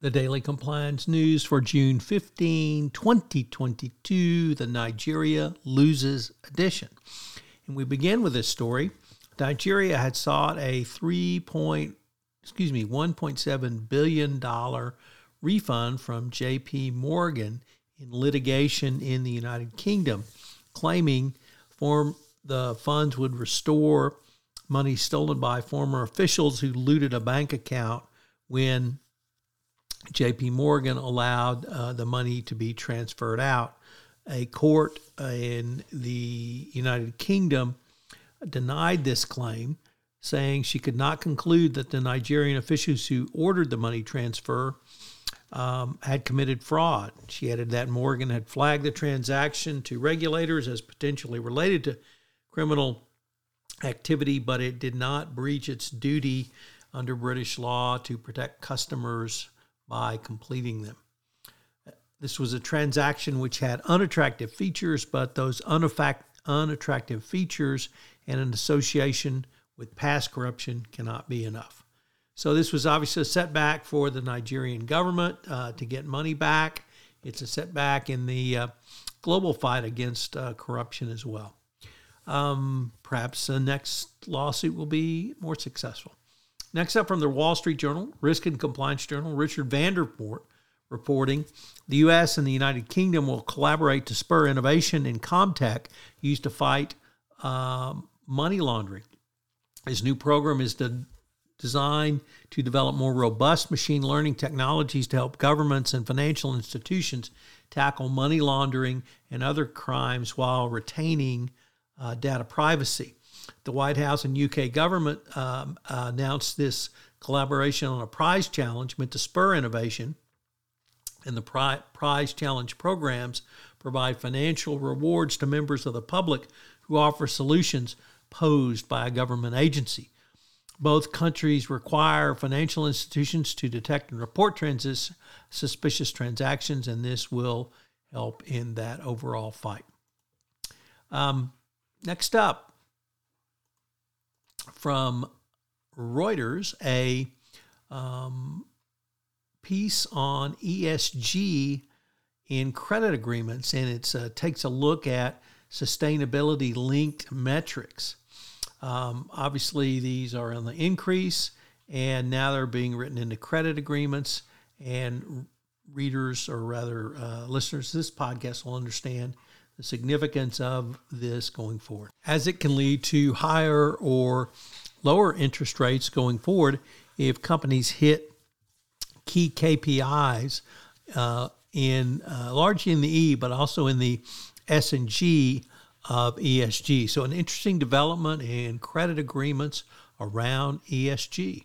The Daily Compliance News for June 15, 2022, the Nigeria Loses edition. And we begin with this story. Nigeria had sought a $1.7 billion refund from JP Morgan in litigation in the United Kingdom, claiming the funds would restore money stolen by former officials who looted a bank account when JP Morgan allowed the money to be transferred out. A court in the United Kingdom denied this claim, saying she could not conclude that the Nigerian officials who ordered the money transfer had committed fraud. She added that Morgan had flagged the transaction to regulators as potentially related to criminal activity, but it did not breach its duty under British law to protect customers by completing them. This was a transaction which had unattractive features, but those unattractive features and an association with past corruption cannot be enough. So this was obviously a setback for the Nigerian government to get money back. It's a setback in the global fight against corruption as well. Perhaps the next lawsuit will be more successful. Next up from the Wall Street Journal, Risk and Compliance Journal, Richard Vanderport reporting, the U.S. and the United Kingdom will collaborate to spur innovation in ComTech used to fight money laundering. His new program is designed to develop more robust machine learning technologies to help governments and financial institutions tackle money laundering and other crimes while retaining data privacy. The White House and UK government announced this collaboration on a prize challenge meant to spur innovation, and the prize challenge programs provide financial rewards to members of the public who offer solutions posed by a government agency. Both countries require financial institutions to detect and report suspicious transactions, and this will help in that overall fight. Next up, from Reuters, a piece on ESG in credit agreements, and it takes a look at sustainability-linked metrics. Obviously, these are on the increase, and now they're being written into credit agreements, and readers, or rather listeners to this podcast, will understand the significance of this going forward, as it can lead to higher or lower interest rates going forward if companies hit key KPIs largely in the E, but also in the S and G of ESG. So an interesting development in credit agreements around ESG.